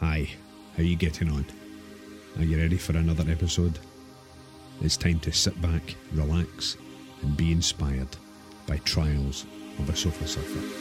Hi, how you getting on? Are you ready for another episode? It's time to sit back, relax, and be inspired by Trials of a Sofa Surfer.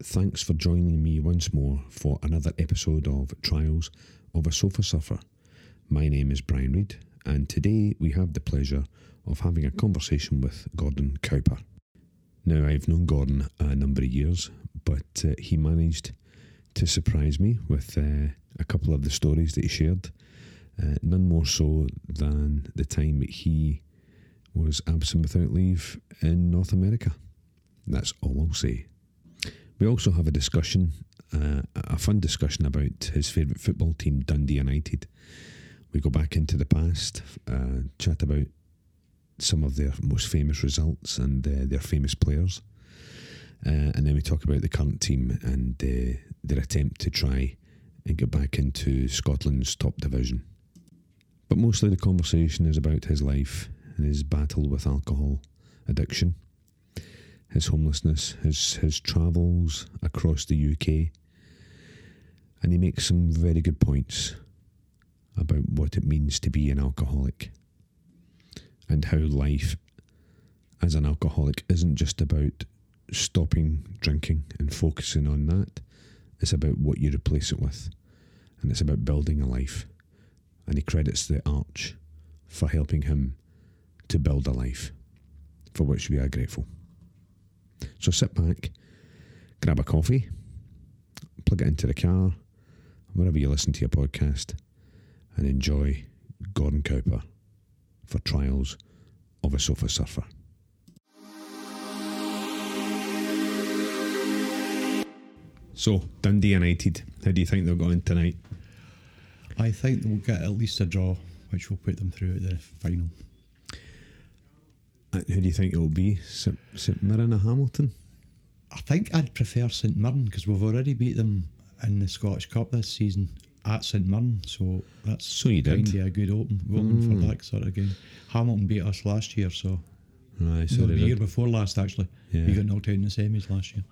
Thanks for joining me once more for another episode of Trials of a Sofa Surfer. My name is Brian Reid, and today we have the pleasure of having a conversation with Gordon Cowper. Now, I've known Gordon a number of years, but he managed to surprise me with a couple of the stories that he shared, none more so than the time that he was absent without leave in North America. That's all I'll say. We also have a discussion, a fun discussion about his favourite football team, Dundee United. We go back into the past, chat about some of their most famous results and their famous players. And then we talk about the current team and their attempt to try and get back into Scotland's top division. But mostly the conversation is about his life and his battle with alcohol addiction, his homelessness, his travels across the UK, and he makes some very good points about what it means to be an alcoholic and how life as an alcoholic isn't just about stopping drinking and focusing on that. It's about what you replace it with, and it's about building a life. And he credits the Arch for helping him to build a life, for which we are grateful. So sit back, grab a coffee, plug it into the car, wherever you listen to your podcast, and enjoy Gordon Cowper for Trials of a Sofa Surfer. So, Dundee United, how do you think they'll go in tonight? I think they'll get at least a draw, which will put them through to the final. Who do you think it'll be? St Mirren or Hamilton? I think I'd prefer St Mirren, because we've already beat them in the Scottish Cup this season at St Mirren, so that's kind of a good open for that sort of game. Hamilton beat us last year, so... Right, so no, the year before last, actually. Yeah. We got knocked out in the semis last year.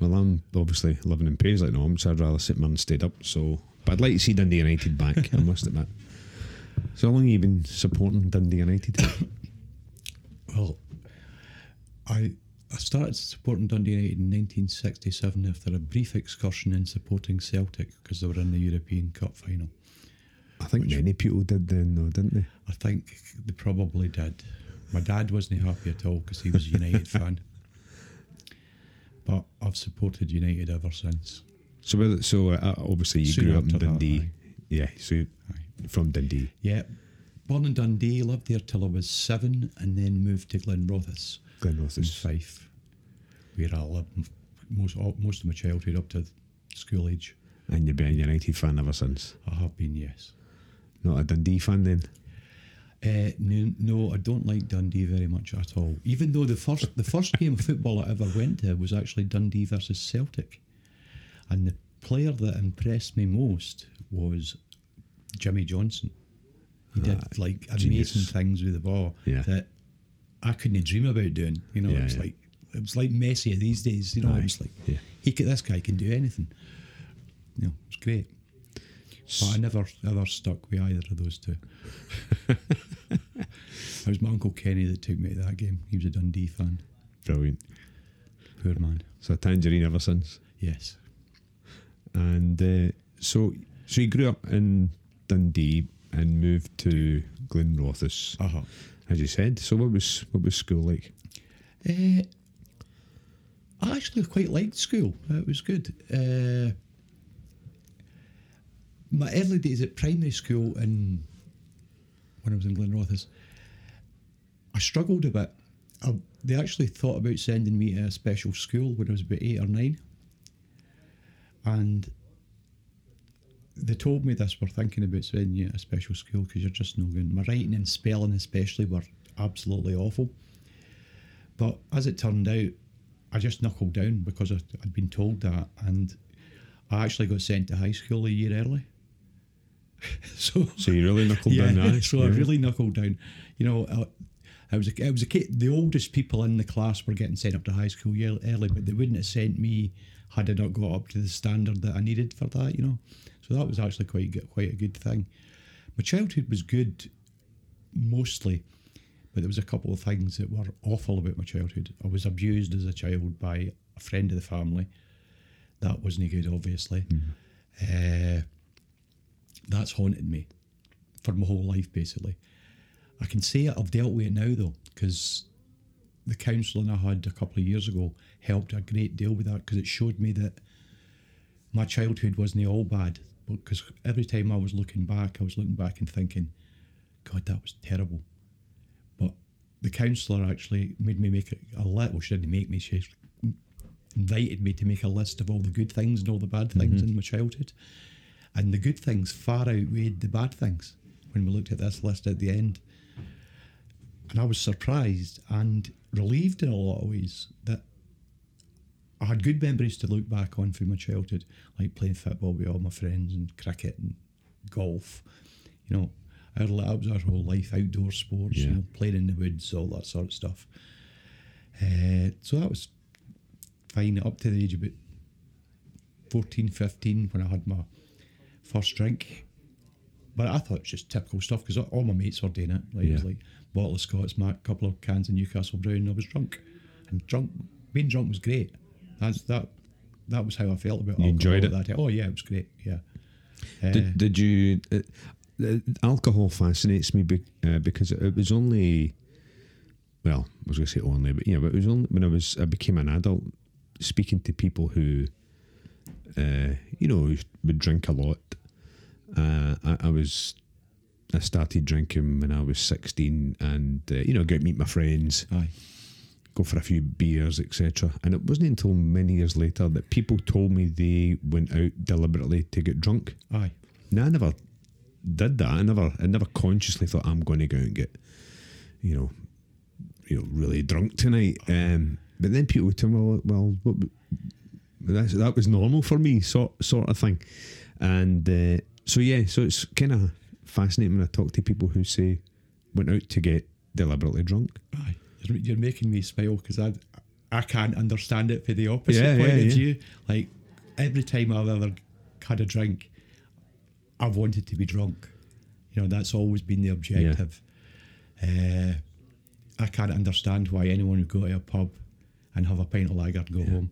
Well, I'm obviously living in Paisley at the moment, so I'd rather St Mirren stayed up, so... But I'd like to see Dundee United back, I must admit. So how long have you been supporting Dundee United? Well, I started supporting Dundee United in 1967 after a brief excursion in supporting Celtic because they were in the European Cup final. I think many people did then, though, didn't they? I think they probably did. My dad wasn't happy at all because he was a United fan. But I've supported United ever since. So obviously you grew up in Dundee. From Dundee. Yeah. Born in Dundee, lived there till I was 7, and then moved to Glenrothes. Glenrothes. In Fife, where I lived most of my childhood up to school age. And you've been a United fan ever since? I have been, yes. Not a Dundee fan then? No, I don't like Dundee very much at all. Even though the first game of football I ever went to was actually Dundee versus Celtic. And the player that impressed me most was Jimmy Johnson. He did genius. Amazing things with the ball that I couldn't dream about doing. You know, it was like Messi these days. You know, it was like this guy can do anything. You know, it's great. But I never stuck with either of those two. It was my Uncle Kenny that took me to that game. He was a Dundee fan. Brilliant. Poor man. So a tangerine ever since. Yes. And so you grew up in Dundee. And moved to Glenrothes, as you said. So what was school like? I actually quite liked school. It was good. My early days at primary school when I was in Glenrothes, I struggled a bit. They actually thought about sending me to a special school when I was about 8 or 9. And they told me this, we're thinking about sending you to a special school because you're just no good. My writing and spelling especially were absolutely awful. But as it turned out, I just knuckled down because I'd been told that, and I actually got sent to high school a year early. So you really knuckled down now? So yeah. I really knuckled down. You know, I was a kid. The oldest people in the class were getting sent up to high school early, but they wouldn't have sent me had I not got up to the standard that I needed for that, you know. So that was actually quite a good thing. My childhood was good, mostly, but there was a couple of things that were awful about my childhood. I was abused as a child by a friend of the family. That wasn't good, obviously. Mm. That's haunted me for my whole life, basically. I can say I've dealt with it now, though, because the counselling I had a couple of years ago helped a great deal with that, because it showed me that my childhood wasn't all bad, because every time I was looking back and thinking, God, that was terrible. But the counsellor actually made me make a list. Well, she didn't make me, she invited me to make a list of all the good things and all the bad things in my childhood. And the good things far outweighed the bad things when we looked at this list at the end. And I was surprised and relieved in a lot of ways that I had good memories to look back on from my childhood, like playing football with all my friends and cricket and golf. You know, that was our whole life, outdoor sports, you know, playing in the woods, all that sort of stuff. So that was fine up to the age of about 14, 15 when I had my first drink. But I thought it was just typical stuff because all my mates were doing it. Like, it was like a bottle of Scots, a couple of cans of Newcastle Brown, and I was drunk. And being drunk was great. That was how I felt about it. You enjoyed it? That. Oh, yeah, it was great, yeah. Did you... alcohol fascinates me because it was only... Well, I was going to say only, but yeah, but it was only when I became an adult, speaking to people who, you know, would drink a lot. I started drinking when I was 16 and, you know, go out meet my friends, go for a few beers, etc. And it wasn't until many years later that people told me they went out deliberately to get drunk. Aye. Now, I never did that. I never consciously thought I'm going to go out and get, you know, really drunk tonight. But then people would tell me, well, that was normal for me, sort of thing. And so it's kind of fascinating when I talk to people who say went out to get deliberately drunk. Aye. You're making me smile because I can't understand it for the opposite point of view. Like, every time I've ever had a drink, I've wanted to be drunk. You know, that's always been the objective. Yeah. I can't understand why anyone would go to a pub and have a pint of lager and go home.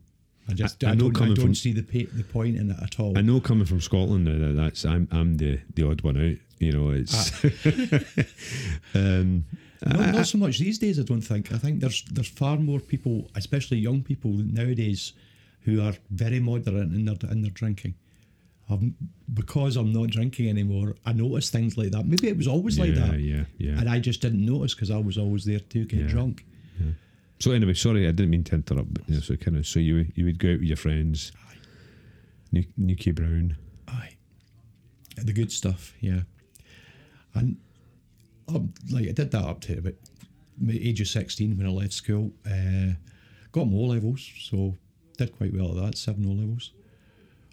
I don't see the point in it at all. I know, coming from Scotland, that's I'm the odd one out. You know, it's not so much these days. I don't think. I think there's far more people, especially young people nowadays, who are very moderate in their drinking. Because I'm not drinking anymore, I notice things like that. Maybe it was always like that, and I just didn't notice because I was always there to get drunk. Yeah. So anyway, sorry, I didn't mean to interrupt. But, you know, so you would go out with your friends, Nuki Brown, the good stuff, and I did that up to about the age of 16 when I left school. Got my O-levels, so did quite well at that. 7 O-levels,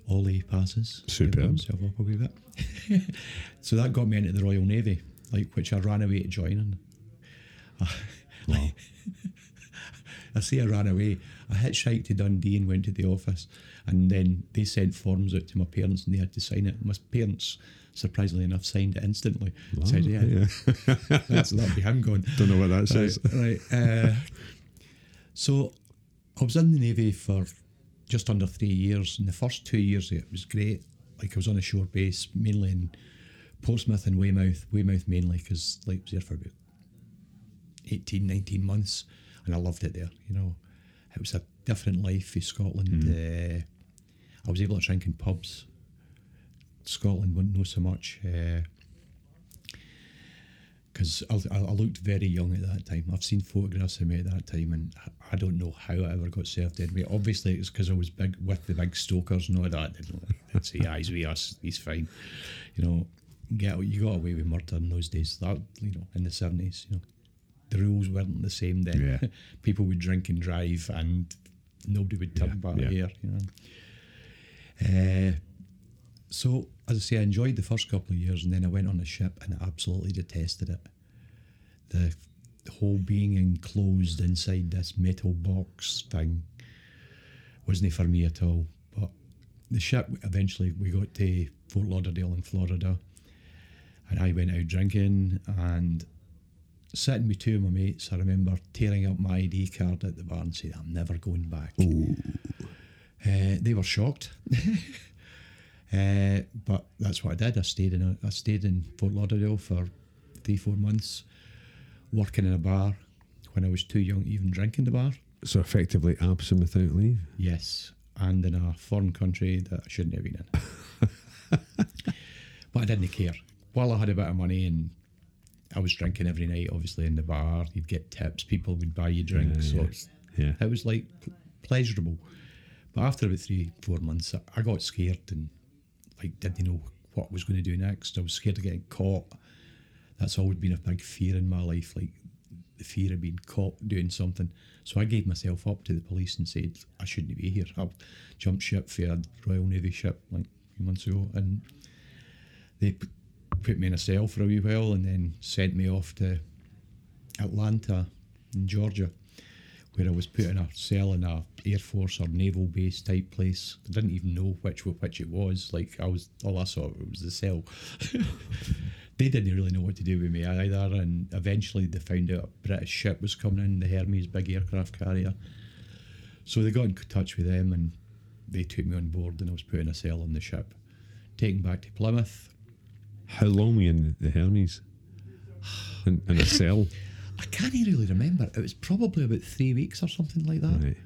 all A passes. Superb. Up a wee bit. So that got me into the Royal Navy, which I ran away to join. Wow. I say I ran away. I hitchhiked to Dundee and went to the office, and then they sent forms out to my parents and they had to sign it. My parents, surprisingly enough, signed it instantly. Wow. Said, that'll be him gone. Don't know what that says. Right. So I was in the Navy for just under 3 years, and the first 2 years it was great. I was on a shore base, mainly in Portsmouth and Weymouth mainly, because I was there for about 18, 19 months. And I loved it there, you know. It was a different life in Scotland. Mm. I was able to drink in pubs. Scotland wouldn't know so much. because I looked very young at that time. I've seen photographs of me at that time, and I don't know how I ever got served anyway. Obviously, it's because I was big with the big Stokers and all that. They'd say, "Eyes with us, he's fine," you know. You got away with murder in those days. That, you know, in the '70s, you know, the rules weren't the same then. Yeah. People would drink and drive, and nobody would turn back here, you know. So, as I say, I enjoyed the first couple of years, and then I went on a ship and I absolutely detested it. The whole being enclosed inside this metal box thing wasn't for me at all. But the ship, eventually we got to Fort Lauderdale in Florida, and I went out drinking and sitting with two of my mates. I remember tearing up my ID card at the bar and saying, "I'm never going back." They were shocked. But that's what I did. I stayed in Fort Lauderdale for 3-4 months, working in a bar when I was too young to even drink in the bar. So effectively absent without leave? Yes, and in a foreign country that I shouldn't have been in. But I didn't care. While I had a bit of money and I was drinking every night, obviously, in the bar, you'd get tips, people would buy you drinks. It was like pleasurable. But after about 3-4 months, I got scared and didn't know what I was going to do next. I was scared of getting caught. That's always been a big fear in my life, the fear of being caught doing something. So I gave myself up to the police and said, I shouldn't be here. I jumped ship for a Royal Navy ship a few months ago, and they put me in a cell for a wee while and then sent me off to Atlanta in Georgia, where I was put in a cell in a Air Force or Naval base type place. I didn't even know which it was. All I saw was the cell. They didn't really know what to do with me either, and eventually they found out a British ship was coming in, the Hermes, big aircraft carrier. So they got in touch with them and they took me on board, and I was put in a cell on the ship, taken back to Plymouth. How long were you in the Hermes? In a cell? I can't really remember. It was probably about 3 weeks or something like that. Right.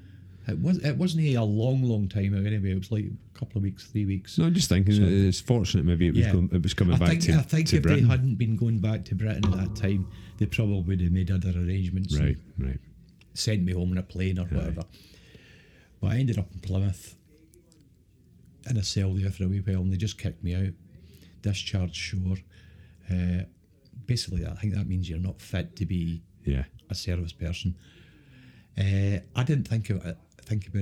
It wasn't a long time anyway. It was a couple of weeks, 3 weeks. No, I'm just thinking it's fortunate maybe it was coming back to Britain. I think if they hadn't been going back to Britain at that time, they probably would have made other arrangements. Right. Sent me home in a plane or whatever. But I ended up in Plymouth in a cell there for a wee while, and they just kicked me out. Discharged shore. Basically, I think that means you're not fit to be a service person. I didn't think about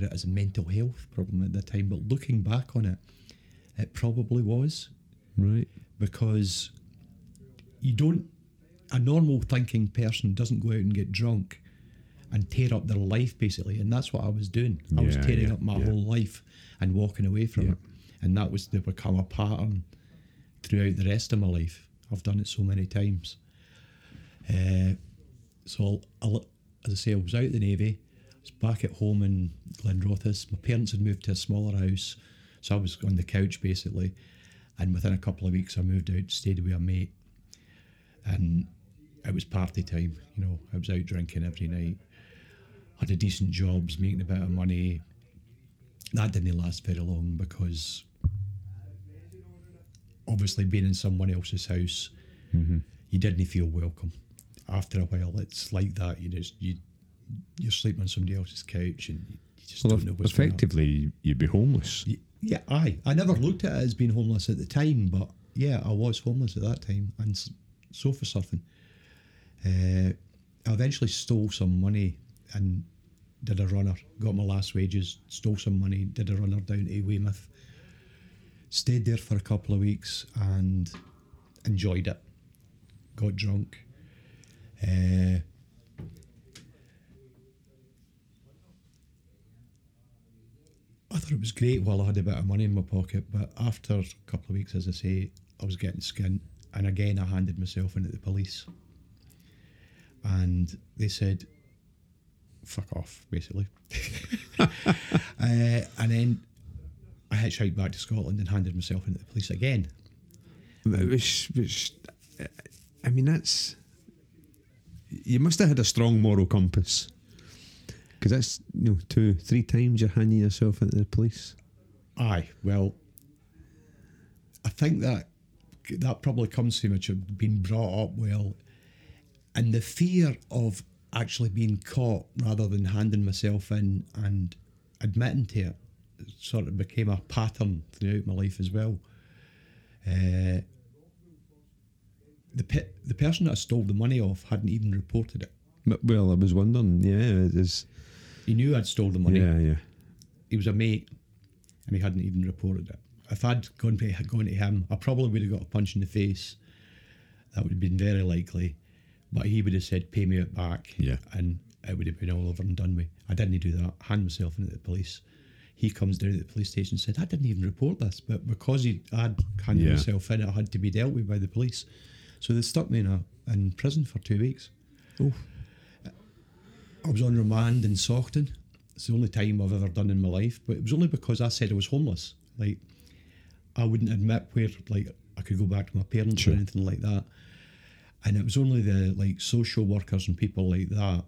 it as a mental health problem at the time, but looking back on it, it probably was. Right. Because a normal thinking person doesn't go out and get drunk and tear up their life, basically. And that's what I was doing. I was tearing up my whole life and walking away from it. And that was to become a pattern throughout the rest of my life. I've done it so many times. As I say, I was out of the Navy. I was back at home in Glenrothes. My parents had moved to a smaller house, so I was on the couch, basically. And within a couple of weeks, I moved out, stayed with a mate. And it was party time, you know. I was out drinking every night. I had a decent job, making a bit of money. That didn't last very long because obviously being in someone else's house, you didn't feel welcome. After a while, it's like that. You're sleeping on somebody else's couch and you just don't know what's going on. Effectively, you'd be homeless. Yeah, aye. I never looked at it as being homeless at the time, but yeah, I was homeless at that time and sofa surfing. I eventually stole some money and did a runner. Got my last wages, stole some money, did a runner down to Weymouth. Stayed there for a couple of weeks and enjoyed it. Got drunk. I thought it was great while I had a bit of money in my pocket, but after a couple of weeks, as I say, I was getting skint, and again I handed myself in at the police. And they said, fuck off, basically. And then I hitchhiked back to Scotland and handed myself in to the police again. Which, I mean, that's... You must have had a strong moral compass. Because that's, 2-3 times you're handing yourself into the police. Aye, well, I think that probably comes to me, which I've been brought up well. And the fear of actually being caught rather than handing myself in and admitting to it sort of became a pattern throughout my life as well. The person that I stole the money off hadn't even reported it. Well, I was wondering, he knew I'd stole the money. Yeah. He was a mate, and he hadn't even reported it. If I'd gone to him, I probably would have got a punch in the face. That would have been very likely. But he would have said, pay me it back. Yeah. And it would have been all over and done with. I didn't do that. I hand myself into the police. He comes down to the police station and said, I didn't even report this. But because I'd handed myself in, it had to be dealt with by the police. So they stuck me in prison for 2 weeks. Oh. I was on remand in Sochton. It's the only time I've ever done in my life. But it was only because I said I was homeless. Like, I wouldn't admit where, like, I could go back to my parents or anything like that. And it was only the, like, social workers and people like that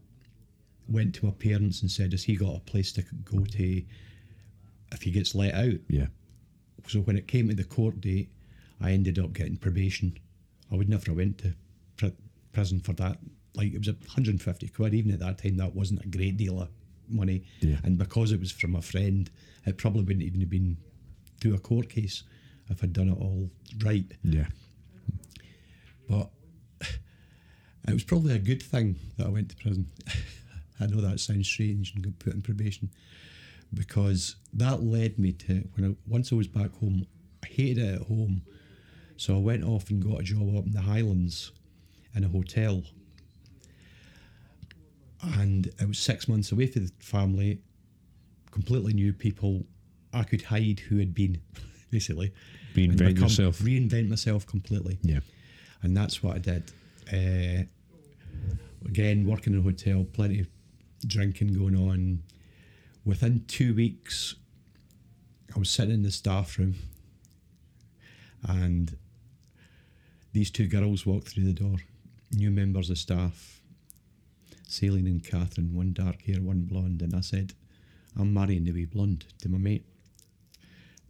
went to my parents and said, has he got a place to go to if he gets let out? Yeah. So when it came to the court date, I ended up getting probation. I would never have went to prison for that. Like, it was £150. Even at that time, that wasn't a great deal of money. Yeah. And because it was from a friend, it probably wouldn't even have been through a court case if I'd done it all right. Yeah. But it was probably a good thing that I went to prison. I know that sounds strange and got put in probation, because that led me to, once I was back home, I hated it at home. So I went off and got a job up in the Highlands in a hotel. And it was 6 months away from the family, completely new people. I could hide who had been, basically. Reinvent myself completely. Yeah. And that's what I did. Again, working in a hotel, plenty of drinking going on. Within 2 weeks, I was sitting in the staff room and these two girls walked through the door, new members of staff, Celine and Catherine, one dark hair, one blonde. And I said, I'm marrying the wee blonde to my mate.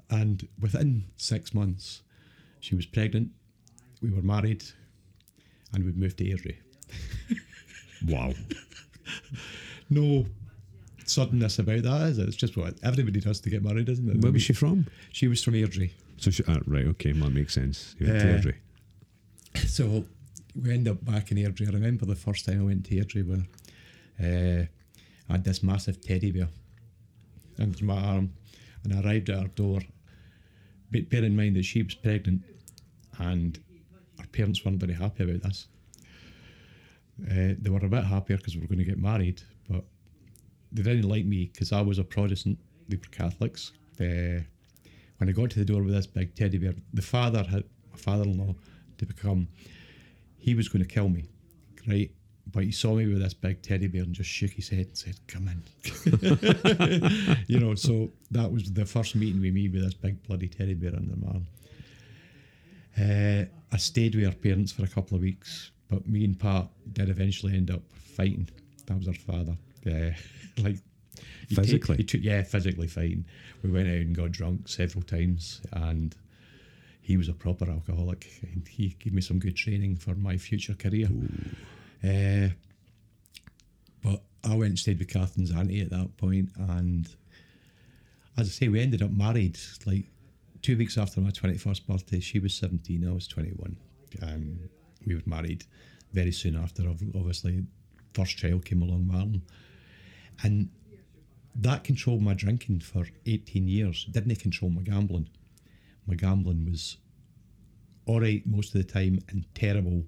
And within 6 months, she was pregnant, we were married, and we'd moved to Airdrie. Wow. No suddenness about that, is it? It's just what everybody does to get married, isn't it? Where was she from? She was from Airdrie. So she, right, okay, that makes sense. You went to Airdrie. So we end up back in Airdrie. I remember the first time I went to Airdrie where I had this massive teddy bear under my arm, and I arrived at her door. But bear in mind that she was pregnant, and our parents weren't very happy about this. They were a bit happier because we were going to get married, but they didn't like me because I was a Protestant, they were Catholics. When I got to the door with this big teddy bear, my father-in-law he was going to kill me, right? But he saw me with this big teddy bear and just shook his head and said, come in. So that was the first meeting with me with this big bloody teddy bear under my arm. I stayed with her parents for a couple of weeks, but me and Pat did eventually end up fighting. That was her father. Physically? Physically fighting. We went out and got drunk several times, and he was a proper alcoholic, and he gave me some good training for my future career. But I went and stayed with Catherine's auntie at that point, and as I say, we ended up married, 2 weeks after my 21st birthday. She was 17, I was 21. We were married very soon after, obviously. First child came along, Martin. And that controlled my drinking for 18 years. Didn't control my gambling. My gambling was all right most of the time and terrible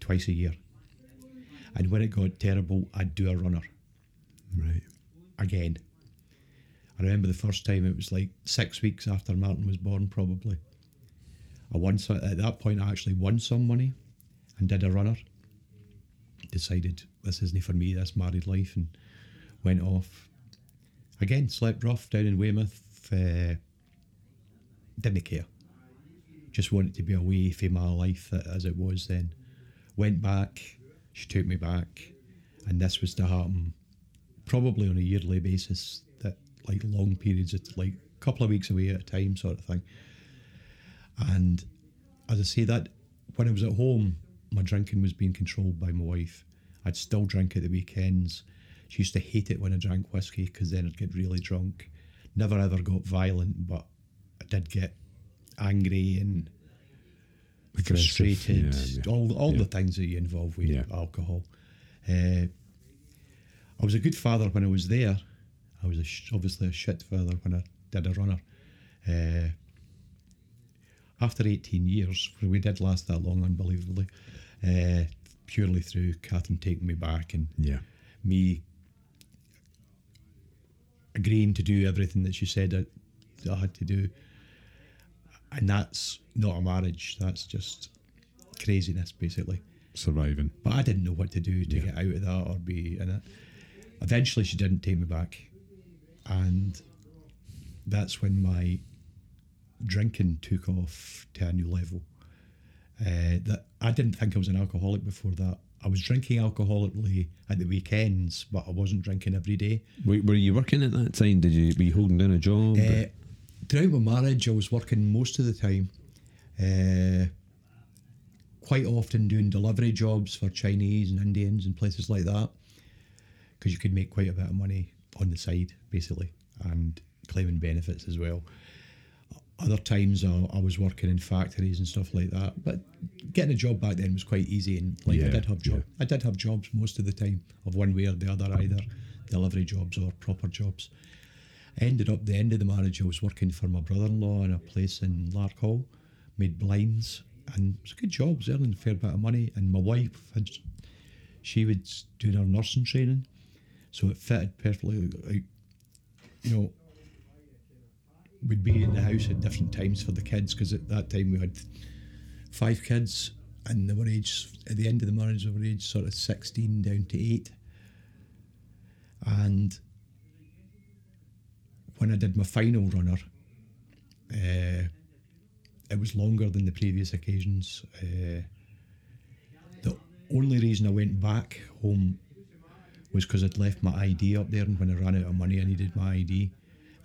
twice a year. And when it got terrible, I'd do a runner. Right. Again. I remember the first time, it was 6 weeks after Martin was born, probably. At that point, I actually won some money and did a runner. Decided this isn't for me, this married life, and went off. Again, slept rough down in Weymouth. Didn't care. Just wanted to be away from my life as it was then. Went back. She took me back. And this was to happen probably on a yearly basis, long periods, a couple of weeks away at a time sort of thing. And as I say, that when I was at home, my drinking was being controlled by my wife. I'd still drink at the weekends. She used to hate it when I drank whiskey because then I'd get really drunk. Never ever got violent, but I did get angry and frustrated. All the things that you involve with alcohol. I was a good father when I was there. I was obviously a shit father when I did a runner. After 18 years, we did last that long, unbelievably, purely through Catherine taking me back and me agreeing to do everything that she said I had to do. And that's not a marriage, that's just craziness, basically. Surviving. But I didn't know what to do to get out of that or be in it. Eventually, she didn't take me back. And that's when my drinking took off to a new level. That I didn't think I was an alcoholic before that. I was drinking alcoholically at the weekends, but I wasn't drinking every day. Were you working at that time? Were you holding down a job? Throughout my marriage, I was working most of the time. Quite often doing delivery jobs for Chinese and Indians and places like that, because you could make quite a bit of money on the side, basically, and claiming benefits as well. Other times I was working in factories and stuff like that, but getting a job back then was quite easy. And I did have jobs most of the time, of one way or the other, either delivery jobs or proper jobs. Ended up the end of the marriage, I was working for my brother-in-law in a place in Larkhall, made blinds, and it was a good job. I was earning a fair bit of money, and my wife she was doing her nursing training, so it fitted perfectly. Like, you know, we'd be in the house at different times for the kids, because at that time we had 5 kids, and they were aged, at the end of the marriage, they were aged sort of 16 down to 8. And when I did my final runner, it was longer than the previous occasions. The only reason I went back home was because I'd left my ID up there, and when I ran out of money, I needed my ID,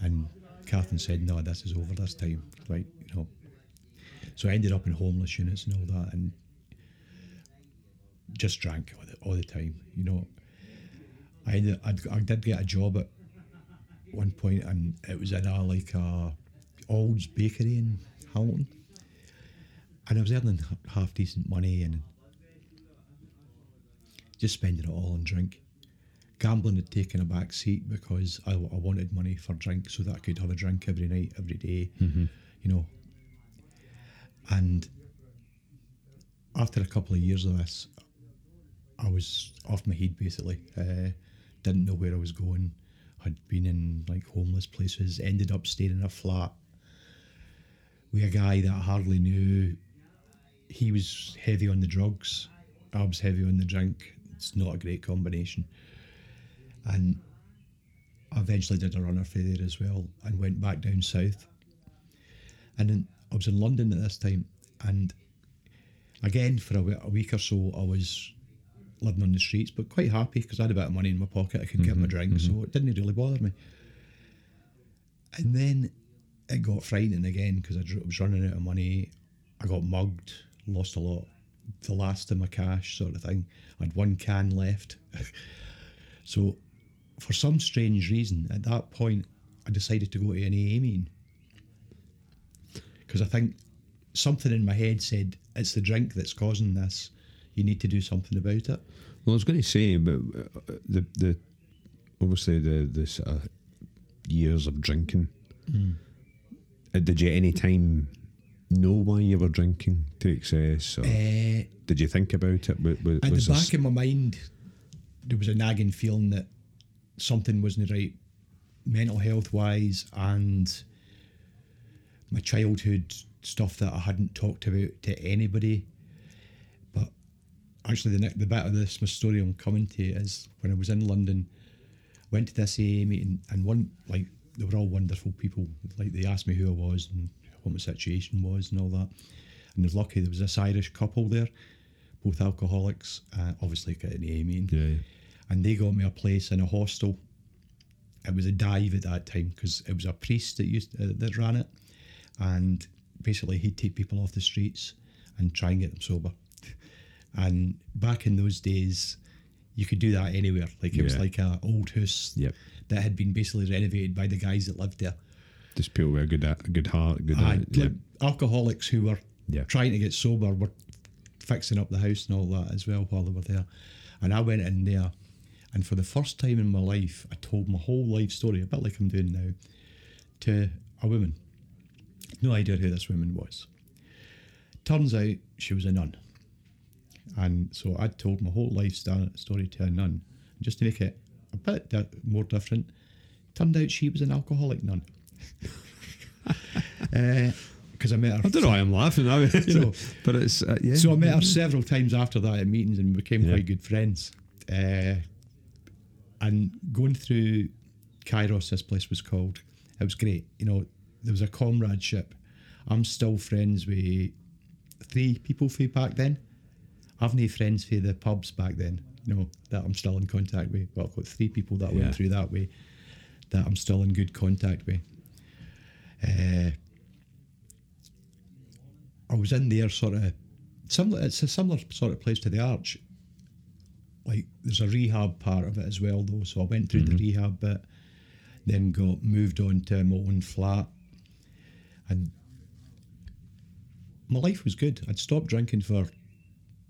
and Catherine said, no, this is over this time, right, you know. So I ended up in homeless units and all that, and just drank all the time, you know. I did get a job at one point, and it was in a Old's bakery in Hamilton, and I was earning half decent money and just spending it all on drink. Gambling had taken a back seat because I wanted money for drink so that I could have a drink every night, every day, you know. And after a couple of years of this, I was off my head, basically. Didn't know where I was going. Had been in like homeless places, ended up staying in a flat with a guy that I hardly knew. He was heavy on the drugs, I was heavy on the drink. It's not a great combination. And I eventually did a runner for there as well and went back down south. And then I was in London at this time, and again for a week or so I was living on the streets, but quite happy because I had a bit of money in my pocket. I could get my drink, so it didn't really bother me. And then it got frightening again because I was running out of money. I got mugged, lost a lot, the last of my cash sort of thing. I had one can left. So for some strange reason, at that point, I decided to go to an AA meeting, because I think something in my head said, it's the drink that's causing this. You need to do something about it. Well, I was going to say, but the obviously the sort of years of drinking, did you at any time know why you were drinking to excess? Or did you think about it? At the back of my mind, there was a nagging feeling that something wasn't right, mental health wise, and my childhood stuff that I hadn't talked about to anybody. But actually the bit of this, my story I'm coming to is when I was in London, went to this AA meeting, and they were all wonderful people. Like, they asked me who I was and what my situation was and all that. And I was lucky there was this Irish couple there, both alcoholics, obviously at an AA meeting. Yeah. And they got me a place in a hostel. It was a dive at that time because it was a priest that ran it, and basically he'd take people off the streets and try and get them sober. And back in those days, you could do that anywhere. Like, it was like an old house that had been basically renovated by the guys that lived there. Just people with a good heart. Alcoholics who were trying to get sober were fixing up the house and all that as well while they were there. And I went in there, and for the first time in my life, I told my whole life story, a bit like I'm doing now, to a woman. No idea who this woman was. Turns out she was a nun. And so I told my whole life story to a nun. And just to make it a bit more different, turned out she was an alcoholic nun. Because I met her. I don't know why I'm laughing. But it's So I met her several times after that at meetings, and we became quite good friends. And going through Kairos, this place was called. It was great. You know, there was a comradeship. I'm still friends with three people from back then. I've no friends from the pubs back then, you know, that I'm still in contact with. Well, I've got three people that went through that way that I'm still in good contact with. I was in there sort of, it's a similar sort of place to the Arch. Like, there's a rehab part of it as well, though. So I went through the rehab bit, then got moved on to my own flat. And my life was good. I'd stopped drinking for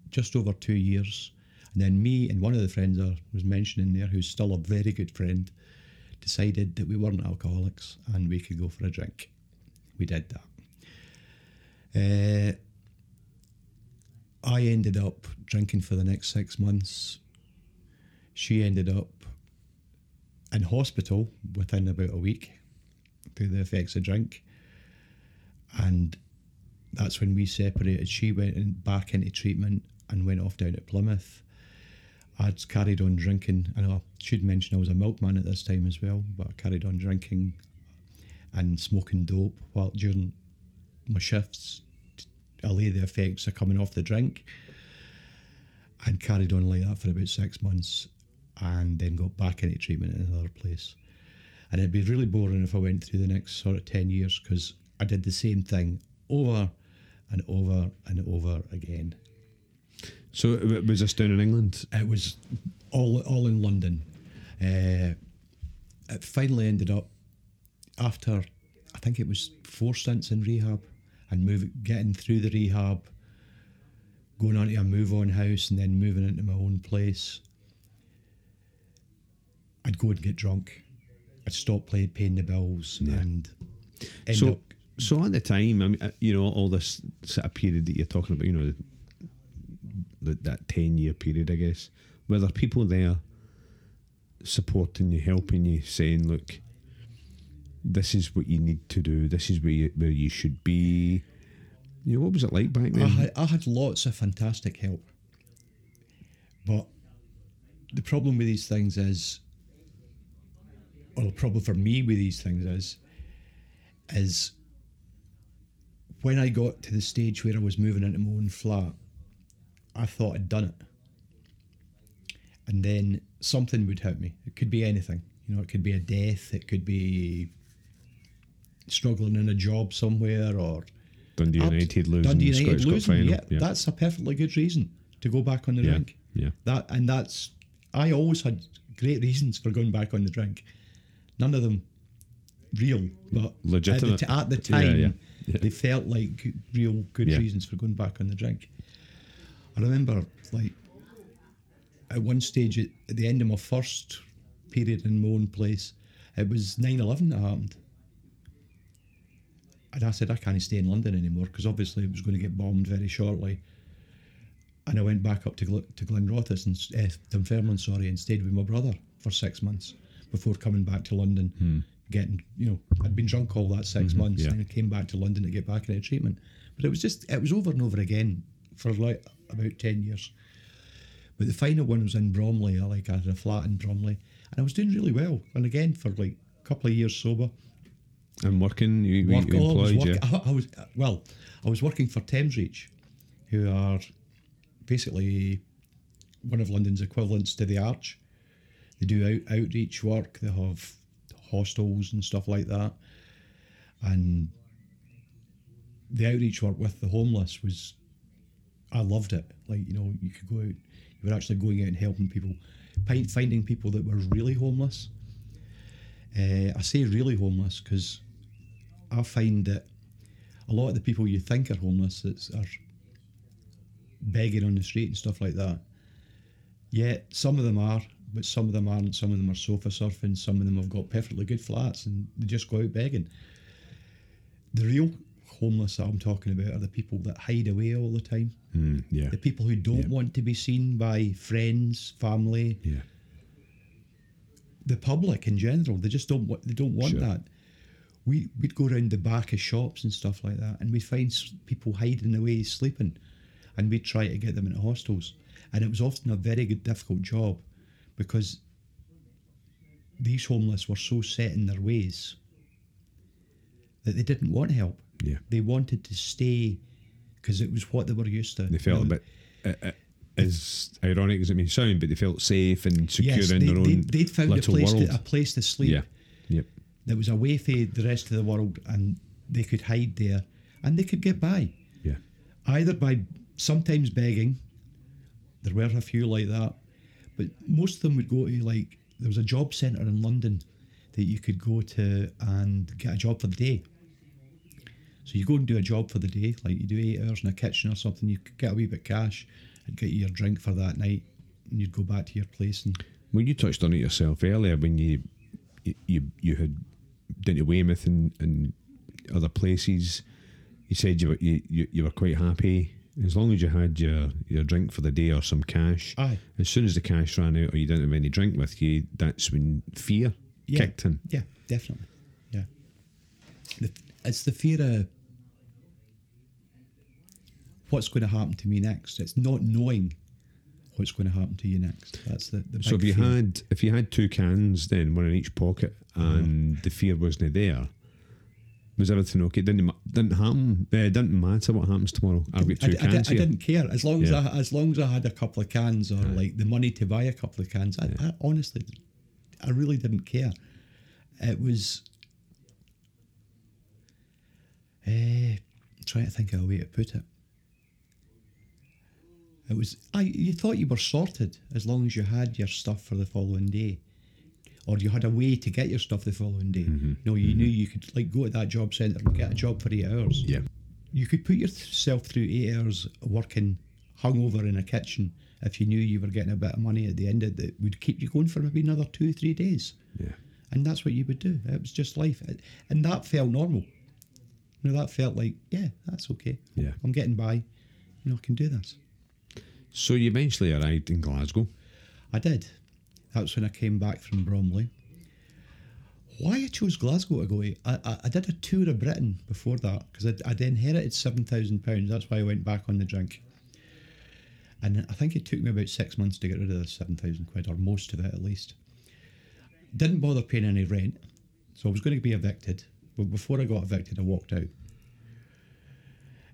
just over 2 years. And then me and one of the friends I was mentioning there, who's still a very good friend, decided that we weren't alcoholics and we could go for a drink. We did that. I ended up drinking for the next 6 months. She ended up in hospital within about a week through the effects of drink. And that's when we separated. She went back into treatment and went off down to Plymouth. I'd carried on drinking, and I should mention I was a milkman at this time as well, but I carried on drinking and smoking dope while during my shifts to allay the effects of coming off the drink, and carried on like that for about 6 months, and then got back into treatment in another place. And it'd be really boring if I went through the next sort of 10 years, because I did the same thing over and over and over again. So it was just down in England? It was all in London. It finally ended up after, I think it was 4 stints in rehab, and getting through the rehab, going on to a move-on house, and then moving into my own place. I'd go and get drunk. I'd stop paying the bills, and end up. So at the time, I mean, you know, all this sort of period that you're talking about, you know, that 10-year period, I guess, were there people there supporting you, helping you, saying, look, this is what you need to do, this is where you should be? You know, what was it like back then? I had lots of fantastic help. But the problem with these things is, or the problem for me with these things is when I got to the stage where I was moving into my own flat, I thought I'd done it. And then something would hit me. It could be anything. You know, it could be a death, it could be struggling in a job somewhere, or Dundee United losing Scottish Cup final. Yeah, that's a perfectly good reason to go back on the drink. Yeah. I always had great reasons for going back on the drink. None of them real, but legitimate. At the time, they felt like good reasons for going back on the drink. I remember, like, at one stage at the end of my first period in my own place, it was 9/11 that happened. And I said, I can't stay in London anymore, because obviously it was going to get bombed very shortly. And I went back up to Glenrothes, and stayed with my brother for 6 months before coming back to London. Getting, you know, I'd been drunk all that 6 months, and I came back to London to get back into treatment. But it was over and over again for like about 10 years. But the final one was in Bromley. I had a flat in Bromley, and I was doing really well. And again, for like a couple of years sober. And working? I was working for Thamesreach, who are basically one of London's equivalents to the Arch. They do outreach work. They have hostels and stuff like that. And the outreach work with the homeless was I loved it. Like, you know, you could go out, you were actually going out and helping people, finding people that were really homeless. I say really homeless because I find that a lot of the people you think are homeless are begging on the street and stuff like that. Yet some of them are, but some of them aren't. Some of them are sofa surfing. Some of them have got perfectly good flats and they just go out begging. The real homeless that I'm talking about are the people that hide away all the time. The people who don't want to be seen by friends, family, the public in general. They just don't want. They don't want that. We'd go around the back of shops and stuff like that, and we'd find people hiding away sleeping, and we'd try to get them into hostels. And it was often a very difficult job because these homeless were so set in their ways that they didn't want help. Yeah. They wanted to stay because it was what they were used to. They felt a bit, as ironic as it may sound, but they felt safe and secure in their own little world. They'd found a place to sleep that was away from the rest of the world, and they could hide there and they could get by. Yeah. Either by sometimes begging, there were a few like that, but most of them would go to, like, there was a job centre in London that you could go to and get a job for the day. So you go and do a job for the day, like you do 8 hours in a kitchen or something, you could get a wee bit of cash and get your drink for that night, and you'd go back to your place. And well, you touched on it yourself earlier when you had down to Weymouth and other places. You said you were quite happy as long as you had your drink for the day or some cash. Aye. As soon as the cash ran out or you didn't have any drink with you, that's when fear kicked in. Yeah, definitely. Yeah. It's the fear of what's going to happen to me next. It's not knowing what's going to happen to you next. That's the big fear. If you had two cans then, one in each pocket, and the fear wasn't there, was everything okay? Didn't happen. It didn't matter what happens tomorrow. I've got two cans here. I didn't care as long as I had a couple of cans or like the money to buy a couple of cans. I honestly, I really didn't care. It was. Trying to think of a way to put it. It was you thought you were sorted as long as you had your stuff for the following day, or you had a way to get your stuff the following day. No, you knew you could, like, go to that job centre and get a job for 8 hours. Yeah, you could put yourself through 8 hours working hungover in a kitchen if you knew you were getting a bit of money at the end of that would keep you going for maybe another 2 or 3 days. Yeah, and that's what you would do. It was just life, and that felt normal. You know, that felt like, yeah, that's okay. Yeah. I'm getting by. You know, I can do this. So you eventually arrived in Glasgow. I did. That's when I came back from Bromley. Why I chose Glasgow to go to, I did a tour of Britain before that because I'd inherited £7,000. That's why I went back on the drink. And I think it took me about 6 months to get rid of the £7,000, or most of it at least. Didn't bother paying any rent, so I was going to be evicted. But before I got evicted, I walked out.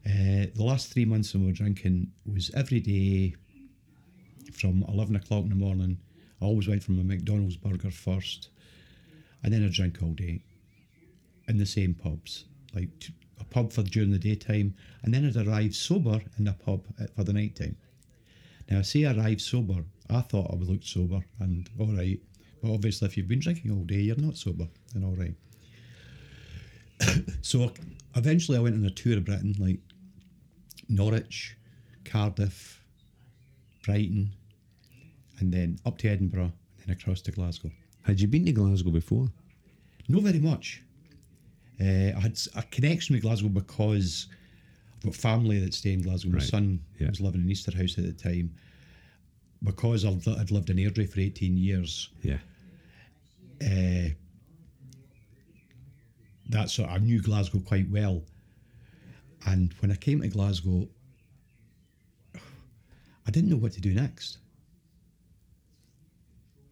The last 3 months when we were drinking was every day from 11 o'clock in the morning. I always went for my McDonald's burger first, and then I drank all day in the same pubs, like a pub for during the daytime, and then I'd arrive sober in a pub for the night time. Now, I say arrive sober, I thought I looked sober and all right, but obviously if you've been drinking all day, you're not sober and all right. So eventually I went on a tour of Britain, like Norwich, Cardiff, Brighton, and then up to Edinburgh, and then across to Glasgow. Had you been to Glasgow before? Not very much. I had a connection with Glasgow because I've got family that stay in Glasgow. My son was living in Easterhouse at the time. Because I'd lived in Airdrie for 18 years. Yeah. That's I knew Glasgow quite well, and when I came to Glasgow, I didn't know what to do next.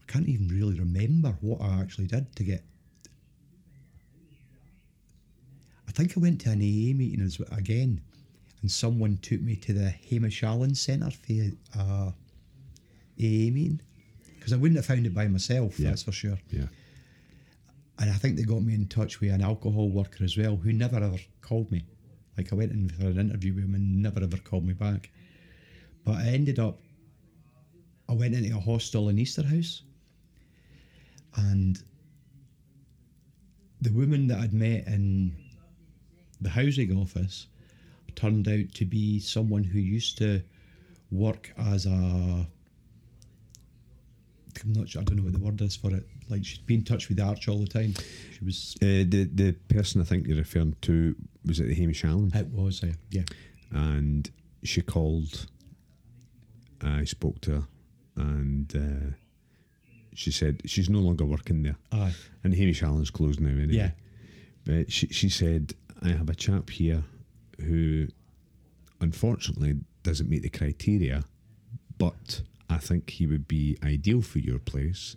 I can't even really remember what I actually did to get. I think I went to an AA meeting again, and someone took me to the Hamish Allen Centre for an AA meeting, because I wouldn't have found it by myself. Yeah. That's for sure. Yeah. And I think they got me in touch with an alcohol worker as well, who never ever called me. Like, I went in for an interview with him and never ever called me back. But I ended up, I went into a hostel in Easterhouse, and the woman that I'd met in the housing office turned out to be someone who used to work as a, I'm not sure, I don't know what the word is for it. Like, she'd be in touch with the Arch all the time. She was the person I think you're referring to, was it the Hamish Allen? It was, yeah. And she called. I spoke to her, and she said she's no longer working there. Aye. And Hamish Allen's closed now anyway. Yeah. But she said, I have a chap here who unfortunately doesn't meet the criteria, but I think he would be ideal for your place,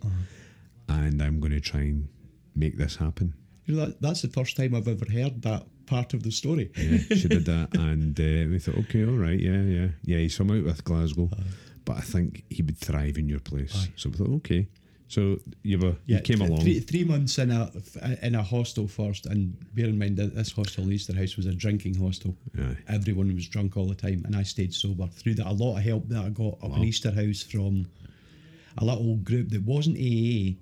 and I'm going to try and make this happen. You know, that's the first time I've ever heard that part of the story. Yeah, she did that, and we thought, okay, all right, yeah, he's from out with Glasgow, but I think he would thrive in your place. Aye. So we thought, okay. So you came along. Three months in a hostel first, and bear in mind that this hostel, Easterhouse, was a drinking hostel. Aye. Everyone was drunk all the time, and I stayed sober through that. A lot of help that I got up in Easterhouse from a little group that wasn't AA,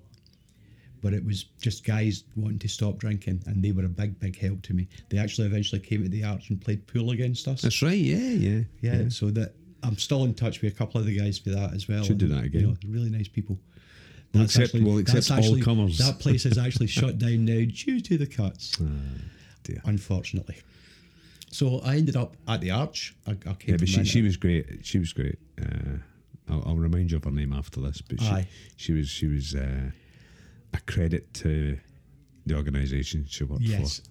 but it was just guys wanting to stop drinking, and they were a big, big help to me. They actually eventually came to the Arch and played pool against us. That's right, yeah. So that I'm still in touch with a couple of the guys for that as well. Should do that again. You know, really nice people. We'll accept all comers. That place is actually shut down now due to the cuts, unfortunately. So I ended up at the Arch. I came. Yeah, but she was great. She was great. I'll remind you of her name after this. But she was a credit to the organisation she worked for. Yes,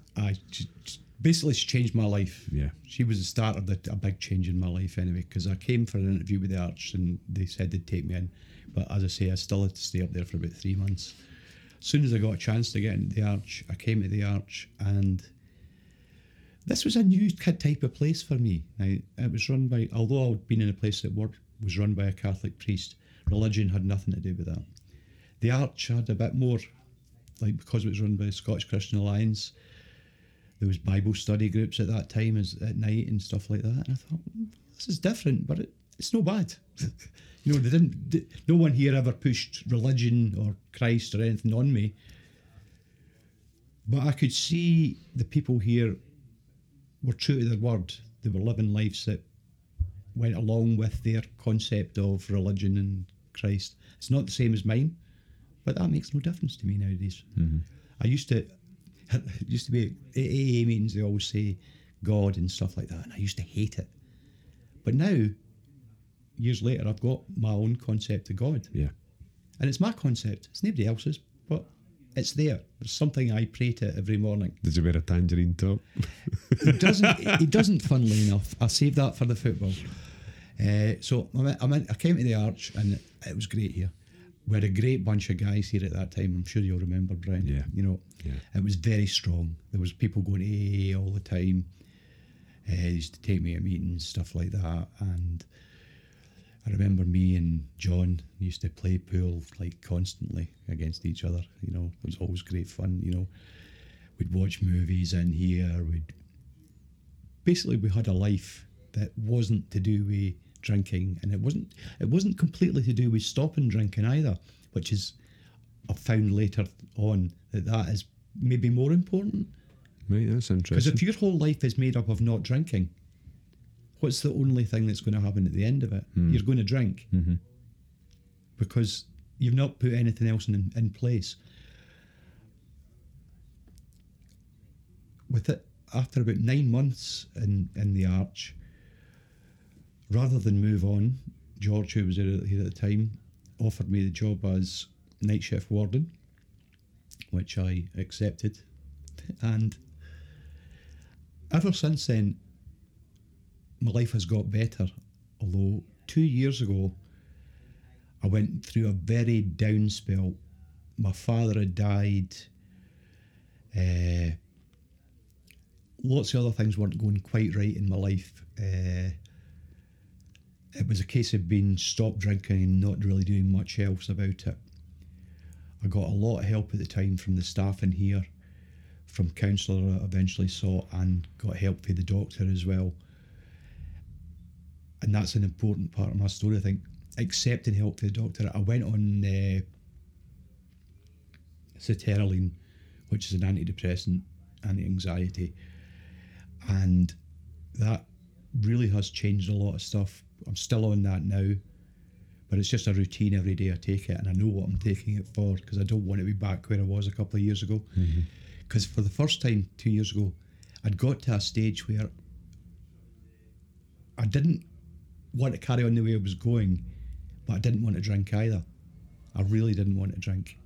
basically she changed my life. Yeah, she was the start of a big change in my life anyway. Because I came for an interview with the Arch, and they said they'd take me in. But as I say, I still had to stay up there for about 3 months. As soon as I got a chance to get into the Arch, I came to the Arch, and this was a new type of place for me. It was run by, although I'd been in a place that was run by a Catholic priest, religion had nothing to do with that. The Arch had a bit more, like, because it was run by the Scottish Christian Alliance, there was Bible study groups at that time at night and stuff like that. And I thought, this is different, but it's no bad. You know, no one here ever pushed religion or Christ or anything on me. But I could see the people here were true to their word. They were living lives that went along with their concept of religion and Christ. It's not the same as mine, but that makes no difference to me nowadays. Mm-hmm. It used to be at AA meetings, they always say God and stuff like that, and I used to hate it. But now, years later, I've got my own concept of God. Yeah. And it's my concept. It's nobody else's, but it's there. There's something I pray to every morning. Does he wear a tangerine top? He doesn't, funnily enough. I'll save that for the football. So I came to the Arch, and it was great here. We had a great bunch of guys here at that time. I'm sure you'll remember, Brian. Yeah. You know, It was very strong. There was people going AA all the time. They used to take me to meetings, stuff like that. And I remember me and John used to play pool like constantly against each other. You know, it was always great fun. You know, we'd watch movies in here. We had a life that wasn't to do with drinking, and it wasn't completely to do with stopping drinking either, which is, I found later on that is maybe more important. Right, that's interesting. Because if your whole life is made up of not drinking, what's the only thing that's going to happen at the end of it? Mm. You're going to drink, mm-hmm. because you've not put anything else in place. With it, after about 9 months in the Arch, rather than move on, George, who was here at the time, offered me the job as night shift warden, which I accepted. And ever since then, my life has got better, although 2 years ago I went through a very down spell. My father had died, lots of other things weren't going quite right in my life. It was a case of being stopped drinking and not really doing much else about it. I got a lot of help at the time from the staff in here, from counsellor I eventually saw, and got help from the doctor as well. and that's an important part of my story, I think. Accepting help to the doctor, I went on sertraline, which is an antidepressant, anti-anxiety, and that really has changed a lot of stuff. I'm still on that now, but it's just a routine every day I take it, and I know what I'm taking it for, because I don't want to be back where I was a couple of years ago. Because for the first time 2 years ago, I'd got to a stage where I didn't want to carry on the way I was going, but I didn't want to drink either. I really didn't want to drink.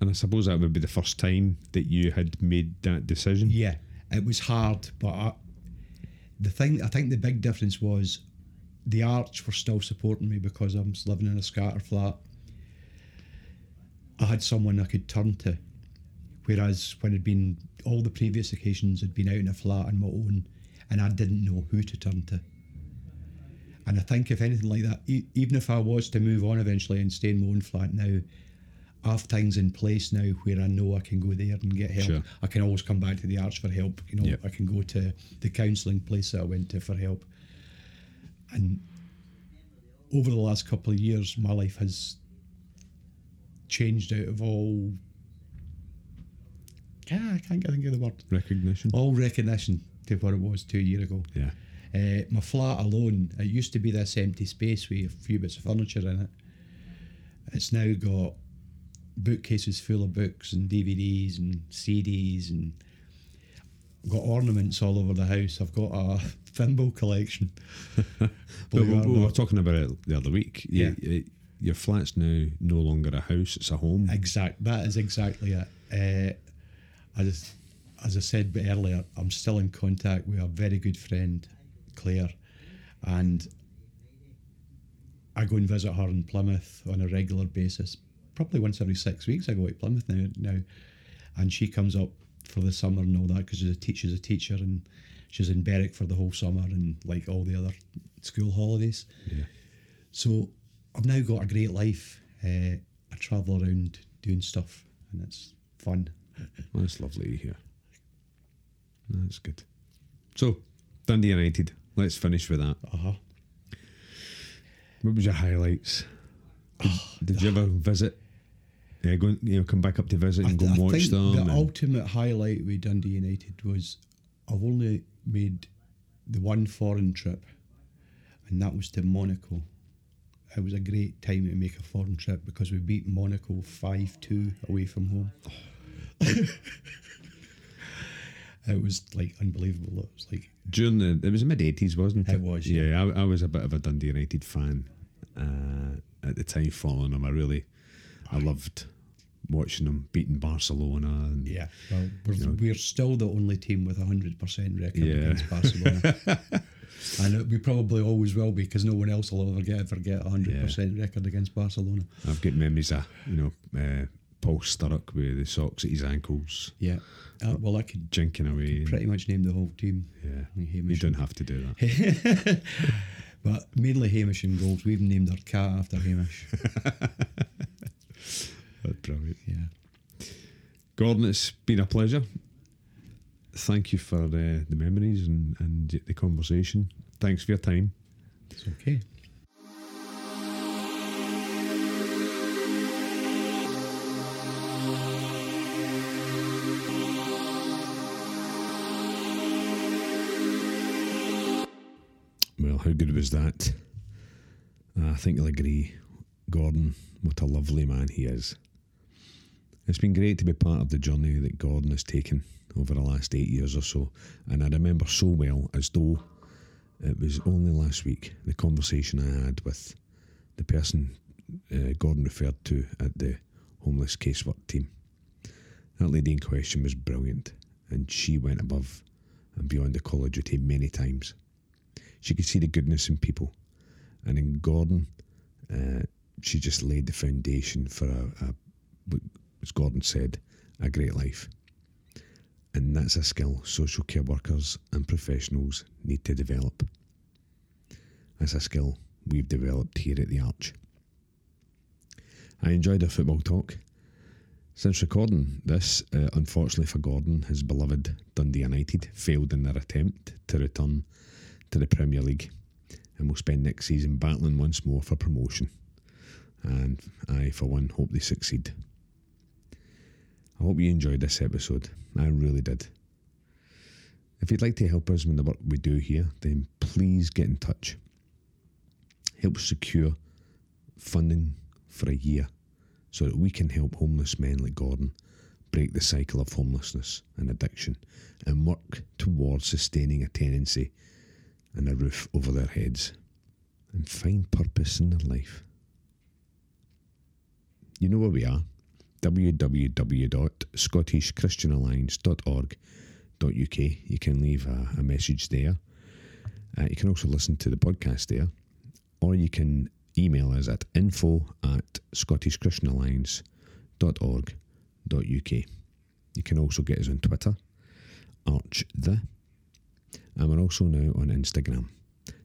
And I suppose that would be the first time that you had made that decision? Yeah, it was hard, but I think the big difference was the Arch were still supporting me because I was living in a scatter flat. I had someone I could turn to, whereas when it'd been all the previous occasions I'd been out in a flat on my own and I didn't know who to turn to. And I think if anything like that, even if I was to move on eventually and stay in my own flat now, I have things in place now where I know I can go there and get help. Sure. I can always come back to the Arch for help. You know, yep. I can go to the counselling place that I went to for help. And over the last couple of years, my life has changed out of all... I can't think of the word. Recognition. All recognition to what it was 2 years ago. Yeah. My flat alone, it used to be this empty space with a few bits of furniture in it. It's now got bookcases full of books and DVDs and CDs, and I've got ornaments all over the house. I've got a thimble collection. But we were talking about it the other week. Yeah. Your flat's now no longer a house, it's a home. Exact. That is exactly it. As I said earlier, I'm still in contact with a very good friend, Claire, and I go and visit her in Plymouth on a regular basis. Probably once every 6 weeks I go to Plymouth now, and she comes up for the summer and all that, because she's a teacher, and she's in Berwick for the whole summer and like all the other school holidays. Yeah. So I've now got a great life. I travel around doing stuff and it's fun. Well, that's lovely to hear. That's good. So, Dundee United, let's finish with that. Uh-huh. What was your highlights? Did you ever visit? Yeah, come back up to visit and go and watch them. The ultimate highlight with Dundee United was I've only made the one foreign trip, and that was to Monaco. It was a great time to make a foreign trip because we beat Monaco 5-2 away from home. It was like unbelievable. It was like it was the mid-80s, wasn't it? It was. Yeah. I was a bit of a Dundee United fan at the time, following them. I loved watching them beating Barcelona. And, yeah, well, we're still the only team with 100% record against Barcelona, and we probably always will be, because no one else will ever get 100% record against Barcelona. I've got memories of Paul Sturrock with the socks at his ankles. Yeah. Well, I could jinking away. Pretty much name the whole team. Yeah. Hamish, you don't have to do that. But mainly Hamish in goals. We've named our cat after Hamish. That's brilliant. Yeah. Gordon, it's been a pleasure. Thank you for the memories and the conversation. Thanks for your time. It's okay. Well, how good was that? I think you'll agree, Gordon, what a lovely man he is. It's been great to be part of the journey that Gordon has taken over the last 8 years or so, and I remember so well, as though it was only last week, the conversation I had with the person Gordon referred to at the homeless casework team. That lady in question was brilliant, and she went above and beyond the call of duty many times. She could see the goodness in people. And in Gordon, she just laid the foundation for, as Gordon said, a great life. And that's a skill social care workers and professionals need to develop. That's a skill we've developed here at The Arch. I enjoyed our football talk. Since recording this, unfortunately for Gordon, his beloved Dundee United failed in their attempt to return to the Premier League, and will spend next season battling once more for promotion. And I, for one, hope they succeed. I hope you enjoyed this episode. I really did. If you'd like to help us with the work we do here, then please get in touch. Help secure funding for a year so that we can help homeless men like Gordon break the cycle of homelessness and addiction and work towards sustaining a tenancy and a roof over their heads and find purpose in their life. You know where we are, www.scottishchristianalliance.org.uk. You can leave a message there. You can also listen to the podcast there, or you can email us at info@scottishchristianalliance.org.uk. You can also get us on Twitter, ArchThe, and we're also now on Instagram,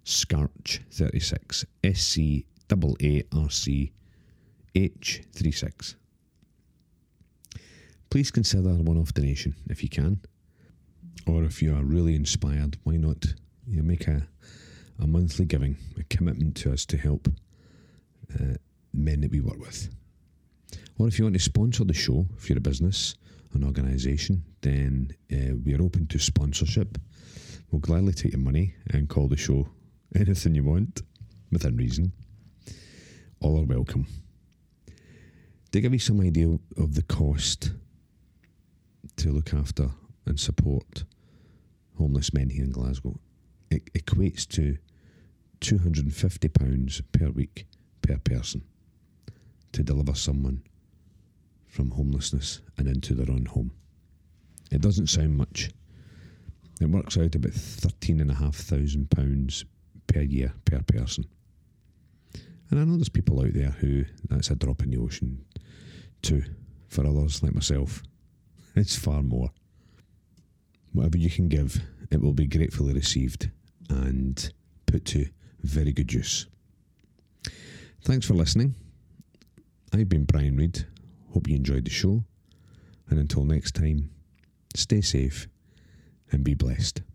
Scarch36, SCAARCH36. Please consider a one-off donation if you can, or if you are really inspired, why not make a monthly giving, a commitment to us to help men that we work with. Or if you want to sponsor the show, if you're a business, an organisation, then we are open to sponsorship. We'll gladly take your money and call the show anything you want, within reason. All are welcome. To give you some idea of the cost to look after and support homeless men here in Glasgow, it equates to £250 per week per person to deliver someone from homelessness and into their own home. It doesn't sound much. It works out about £13,500 per year per person. And I know there's people out there who that's a drop in the ocean too. For others like myself, it's far more. Whatever you can give, it will be gratefully received and put to very good use. Thanks for listening. I've been Brian Reid. Hope you enjoyed the show. And until next time, stay safe and be blessed.